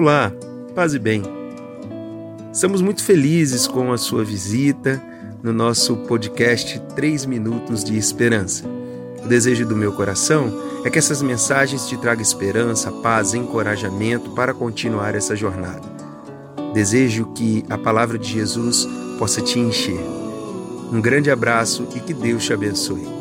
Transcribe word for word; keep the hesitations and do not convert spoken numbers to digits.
Olá, paz e bem. Estamos muito felizes com a sua visita no nosso podcast três minutos de Esperança. O desejo do meu coração é que essas mensagens te tragam esperança, paz e encorajamento para continuar essa jornada. Desejo que a palavra de Jesus possa te encher. Um grande abraço e que Deus te abençoe.